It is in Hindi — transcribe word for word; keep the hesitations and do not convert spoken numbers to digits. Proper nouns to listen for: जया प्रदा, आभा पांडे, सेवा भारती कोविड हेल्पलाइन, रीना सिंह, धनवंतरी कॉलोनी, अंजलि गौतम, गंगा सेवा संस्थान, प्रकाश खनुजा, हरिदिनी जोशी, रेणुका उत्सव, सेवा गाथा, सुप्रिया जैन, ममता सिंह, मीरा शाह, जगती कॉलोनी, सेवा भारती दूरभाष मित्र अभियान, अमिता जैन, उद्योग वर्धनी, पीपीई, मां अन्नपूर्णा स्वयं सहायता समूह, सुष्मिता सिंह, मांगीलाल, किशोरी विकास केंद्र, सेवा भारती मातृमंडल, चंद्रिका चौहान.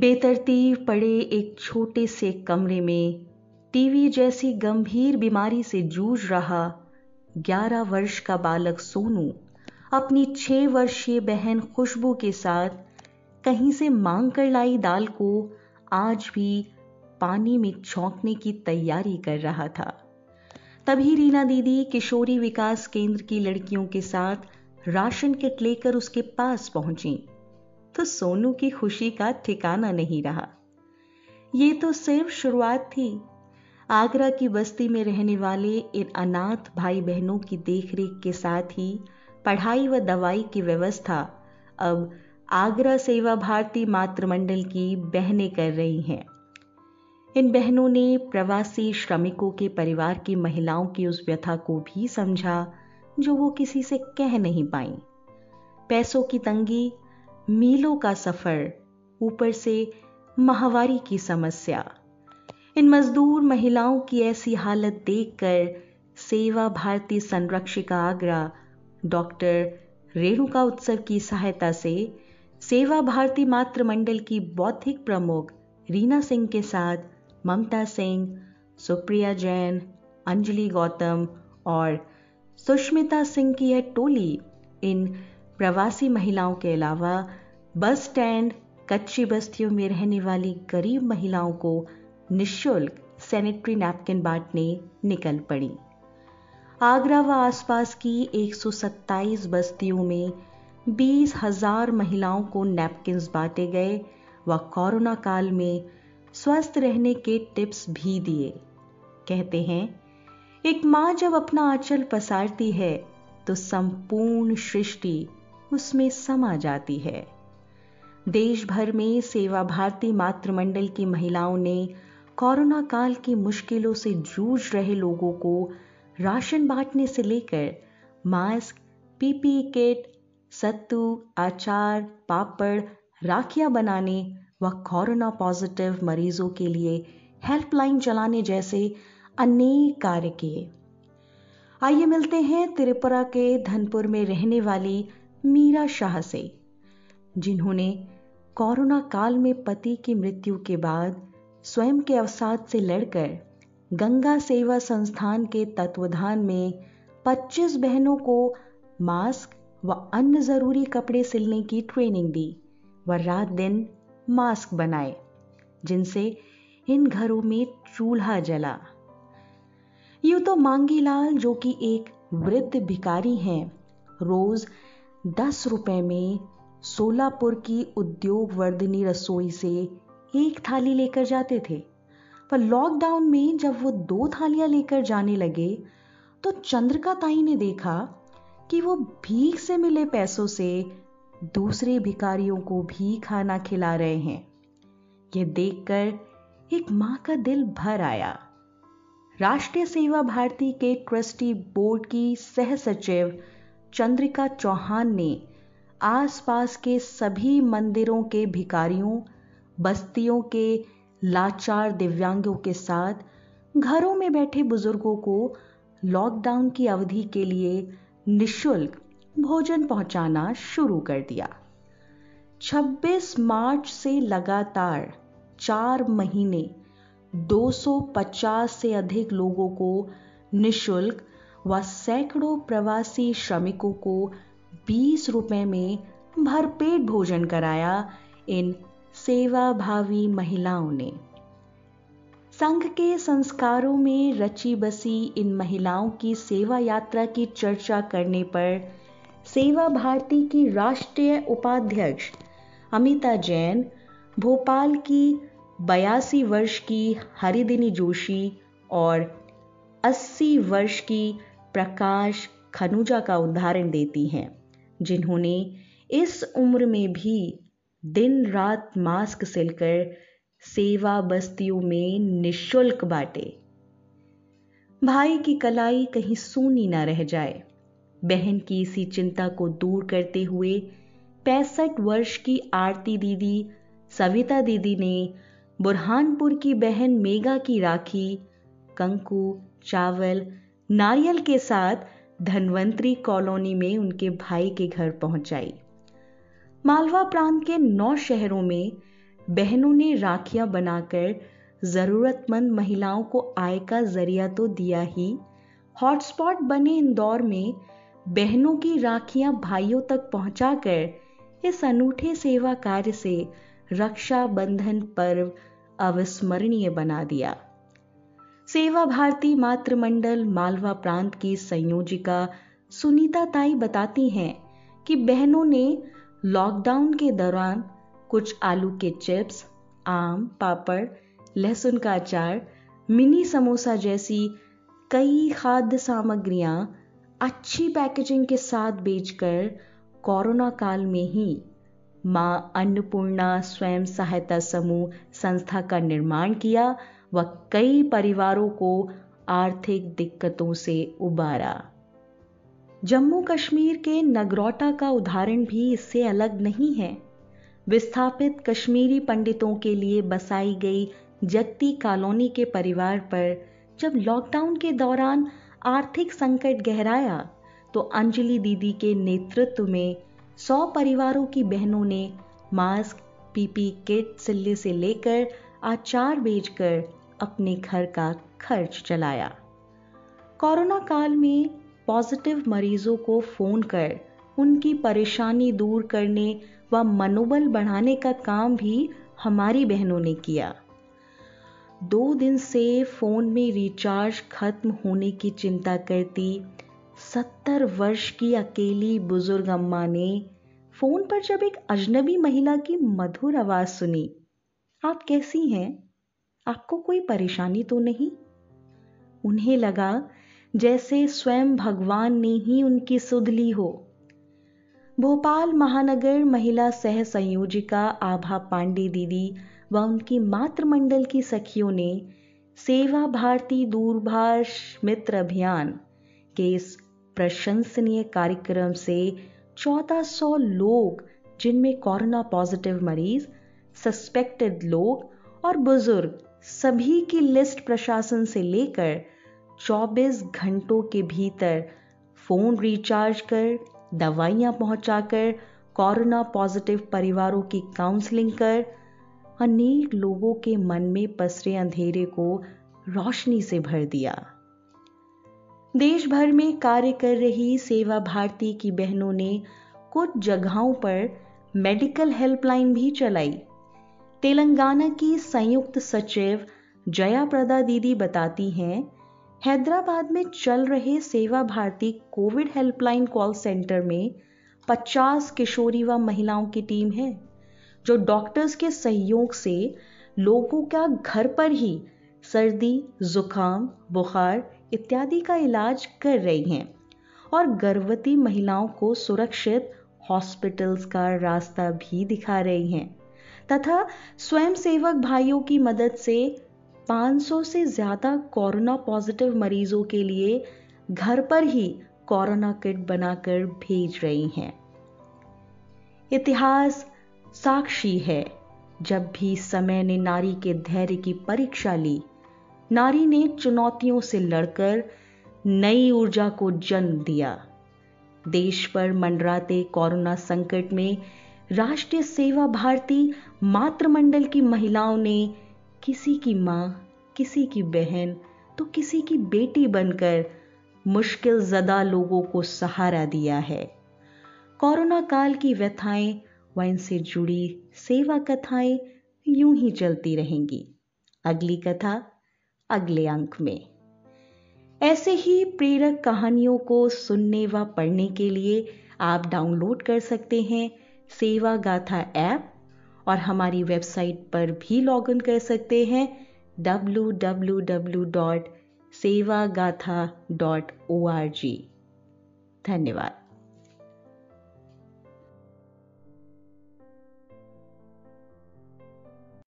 बेतरतीब पड़े एक छोटे से कमरे में टीवी जैसी गंभीर बीमारी से जूझ रहा ग्यारह वर्ष का बालक सोनू अपनी छह वर्षीय बहन खुशबू के साथ कहीं से मांग कर लाई दाल को आज भी पानी में छौंकने की तैयारी कर रहा था। तभी रीना दीदी किशोरी विकास केंद्र की लड़कियों के साथ राशन किट लेकर उसके पास पहुंची तो सोनू की खुशी का ठिकाना नहीं रहा। ये तो सिर्फ शुरुआत थी। आगरा की बस्ती में रहने वाले इन अनाथ भाई बहनों की देखरेख के साथ ही पढ़ाई व दवाई की व्यवस्था अब आगरा सेवा भारती मातृमंडल की बहनें कर रही हैं। इन बहनों ने प्रवासी श्रमिकों के परिवार की महिलाओं की उस व्यथा को भी समझा जो वो किसी से कह नहीं पाई। पैसों की तंगी, मीलों का सफर, ऊपर से माहवारी की समस्या, इन मजदूर महिलाओं की ऐसी हालत देखकर सेवा भारती संरक्षिका आगरा डॉक्टर रेणुका उत्सव की सहायता से सेवा भारती मातृमंडल की बौद्धिक प्रमुख रीना सिंह के साथ ममता सिंह, सुप्रिया जैन, अंजलि गौतम और सुष्मिता सिंह की यह टोली इन प्रवासी महिलाओं के अलावा बस स्टैंड, कच्ची बस्तियों में रहने वाली गरीब महिलाओं को निःशुल्क सैनिटरी नैपकिन बांटने निकल पड़ी। आगरा व आसपास की एक सौ सत्ताईस बस्तियों में बीस हज़ार महिलाओं को नैपकिन्स बांटे गए व कोरोना काल में स्वस्थ रहने के टिप्स भी दिए। कहते हैं एक मां जब अपना आंचल पसारती है तो संपूर्ण सृष्टि उसमें समा जाती है। देश भर में सेवा भारती मातृमंडल की महिलाओं ने कोरोना काल की मुश्किलों से जूझ रहे लोगों को राशन बांटने से लेकर मास्क, पीपीई किट, सत्तू, अचार, पापड़, राखियां बनाने व कोरोना पॉजिटिव मरीजों के लिए हेल्पलाइन चलाने जैसे अनेक कार्य किए। आइए मिलते हैं त्रिपुरा के धनपुर में रहने वाली मीरा शाह से, जिन्होंने कोरोना काल में पति की मृत्यु के बाद स्वयं के अवसाद से लड़कर गंगा सेवा संस्थान के तत्वाधान में पच्चीस बहनों को मास्क व अन्य जरूरी कपड़े सिलने की ट्रेनिंग दी व रात दिन मास्क बनाए, जिनसे इन घरों में चूल्हा जला। यूं तो मांगीलाल, जो कि एक वृद्ध भिखारी हैं, रोज दस रुपए में सोलापुर की उद्योग वर्धनी रसोई से एक थाली लेकर जाते थे, पर लॉकडाउन में जब वो दो थालियां लेकर जाने लगे तो चंद्रिका ताई ने देखा कि वो भीख से मिले पैसों से दूसरे भिखारियों को भी खाना खिला रहे हैं। यह देखकर एक मां का दिल भर आया। राष्ट्रीय सेवा भारती के ट्रस्टी बोर्ड की सह सचिव चंद्रिका चौहान ने आसपास के सभी मंदिरों के भिखारियों, बस्तियों के लाचार दिव्यांगों के साथ घरों में बैठे बुजुर्गों को लॉकडाउन की अवधि के लिए निःशुल्क भोजन पहुंचाना शुरू कर दिया। छब्बीस मार्च से लगातार चार महीने दो सौ पचास से अधिक लोगों को निःशुल्क व सैकड़ों प्रवासी श्रमिकों को बीस रुपए में भरपेट भोजन कराया इन सेवाभावी महिलाओं ने। संघ के संस्कारों में रची बसी इन महिलाओं की सेवा यात्रा की चर्चा करने पर सेवा भारती की राष्ट्रीय उपाध्यक्ष अमिता जैन, भोपाल की बयासी वर्ष की हरिदिनी जोशी और अस्सी वर्ष की प्रकाश खनुजा का उदाहरण देती हैं, जिन्होंने इस उम्र में भी दिन रात मास्क सिलकर सेवा बस्तियों में निःशुल्क बांटे। भाई की कलाई कहीं सूनी ना रह जाए, बहन की इसी चिंता को दूर करते हुए पैंसठ वर्ष की आरती दीदी, सविता दीदी ने बुरहानपुर की बहन मेघा की राखी, कंकु, चावल, नारियल के साथ धनवंतरी कॉलोनी में उनके भाई के घर पहुंचाई। मालवा प्रांत के नौ शहरों में बहनों ने राखियां बनाकर जरूरतमंद महिलाओं को आय का जरिया तो दिया ही, हॉटस्पॉट बने इंदौर में बहनों की राखियां भाइयों तक पहुंचाकर इस अनूठे सेवा कार्य से रक्षाबंधन पर्व अविस्मरणीय बना दिया। सेवा भारती मातृमंडल मालवा प्रांत की संयोजिका सुनीता ताई बताती हैं कि बहनों ने लॉकडाउन के दौरान कुछ आलू के चिप्स, आम, पापड़, लहसुन का अचार, मिनी समोसा जैसी कई खाद्य सामग्रियां अच्छी पैकेजिंग के साथ बेचकर कोरोना काल में ही मां अन्नपूर्णा स्वयं सहायता समूह संस्था का निर्माण किया व कई परिवारों को आर्थिक दिक्कतों से उबारा। जम्मू कश्मीर के नगरोटा का उदाहरण भी इससे अलग नहीं है। विस्थापित कश्मीरी पंडितों के लिए बसाई गई जगती कॉलोनी के परिवार पर जब लॉकडाउन के दौरान आर्थिक संकट गहराया तो अंजलि दीदी के नेतृत्व में सौ परिवारों की बहनों ने मास्क, पीपी किट, सिल्ले से लेकर अचार बेचकर अपने घर का खर्च चलाया। कोरोना काल में पॉजिटिव मरीजों को फोन कर उनकी परेशानी दूर करने व मनोबल बढ़ाने का काम भी हमारी बहनों ने किया। दो दिन से फोन में रिचार्ज खत्म होने की चिंता करती सत्तर वर्ष की अकेली बुजुर्ग अम्मा ने फोन पर जब एक अजनबी महिला की मधुर आवाज सुनी, आप कैसी हैं? आपको कोई परेशानी तो नहीं? उन्हें लगा जैसे स्वयं भगवान ने ही उनकी सुध ली हो। भोपाल महानगर महिला सह संयोजिका आभा पांडे दीदी व उनकी मातृमंडल की सखियों ने सेवा भारती दूरभाष मित्र अभियान के इस प्रशंसनीय कार्यक्रम से चौदह सौ लोग, जिनमें कोरोना पॉजिटिव मरीज, सस्पेक्टेड लोग और बुजुर्ग सभी की लिस्ट प्रशासन से लेकर चौबीस घंटों के भीतर फोन रिचार्ज कर, दवाइयां पहुंचाकर, कोरोना पॉजिटिव परिवारों की काउंसलिंग कर अनेक लोगों के मन में पसरे अंधेरे को रोशनी से भर दिया। देश भर में कार्य कर रही सेवा भारती की बहनों ने कुछ जगहों पर मेडिकल हेल्पलाइन भी चलाई। तेलंगाना की संयुक्त सचिव जया प्रदा दीदी बताती हैं, हैदराबाद में चल रहे सेवा भारती कोविड हेल्पलाइन call centre में पचास किशोरी व महिलाओं की टीम है जो डॉक्टर्स के सहयोग से लोगों का घर पर ही सर्दी, जुकाम, बुखार इत्यादि का इलाज कर रही हैं और गर्भवती महिलाओं को सुरक्षित हॉस्पिटल्स का रास्ता भी दिखा रही हैं तथा स्वयंसेवक भाइयों की मदद से पाँच सौ से ज्यादा कोरोना पॉजिटिव मरीजों के लिए घर पर ही कोरोना किट बनाकर भेज रही हैं। इतिहास साक्षी है, जब भी समय ने नारी के धैर्य की परीक्षा ली, नारी ने चुनौतियों से लड़कर नई ऊर्जा को जन्म दिया। देश पर मंडराते कोरोना संकट में राष्ट्रीय सेवा भारती मातृमंडल की महिलाओं ने किसी की माँ, किसी की बहन तो किसी की बेटी बनकर मुश्किल ज़दा लोगों को सहारा दिया है। कोरोना काल की व्यथाएं व इनसे जुड़ी सेवा कथाएं यूं ही चलती रहेंगी। अगली कथा अगले अंक में। ऐसे ही प्रेरक कहानियों को सुनने व पढ़ने के लिए आप डाउनलोड कर सकते हैं सेवा गाथा ऐप और हमारी वेबसाइट पर भी लॉग इन कर सकते हैं डब्ल्यू डब्ल्यू डब्ल्यू डॉट सेवा गाथा डॉट ओ आर जी। धन्यवाद।